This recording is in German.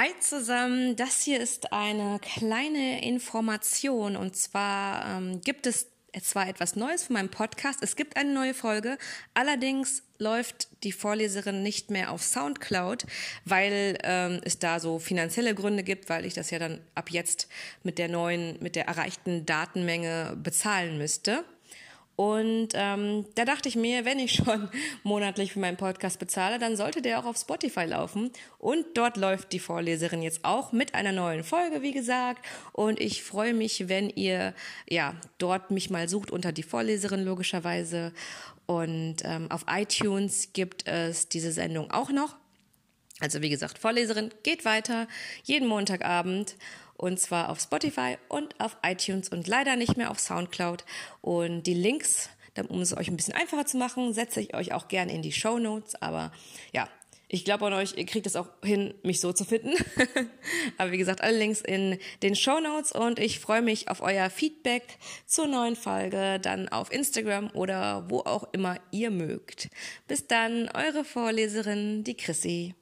Hi zusammen, das hier ist eine kleine Information und zwar gibt es zwar etwas Neues von meinem Podcast, es gibt eine neue Folge, allerdings läuft die Vorleserin nicht mehr auf Soundcloud, weil es da so finanzielle Gründe gibt, weil ich das ja dann ab jetzt mit der erreichten Datenmenge bezahlen müsste. Und da dachte ich mir, wenn ich schon monatlich für meinen Podcast bezahle, dann sollte der auch auf Spotify laufen. Und dort läuft die Vorleserin jetzt auch mit einer neuen Folge, wie gesagt. Und ich freue mich, wenn ihr dort mich mal sucht unter die Vorleserin logischerweise. Und auf iTunes gibt es diese Sendung auch noch. Also wie gesagt, Vorleserin geht weiter, jeden Montagabend. Und zwar auf Spotify und auf iTunes und leider nicht mehr auf Soundcloud. Und die Links, um es euch ein bisschen einfacher zu machen, setze ich euch auch gerne in die Shownotes. Aber ja, ich glaube an euch, ihr kriegt es auch hin, mich so zu finden. Aber wie gesagt, alle Links in den Shownotes. Und ich freue mich auf euer Feedback zur neuen Folge, dann auf Instagram oder wo auch immer ihr mögt. Bis dann, eure Vorleserin, die Chrissy.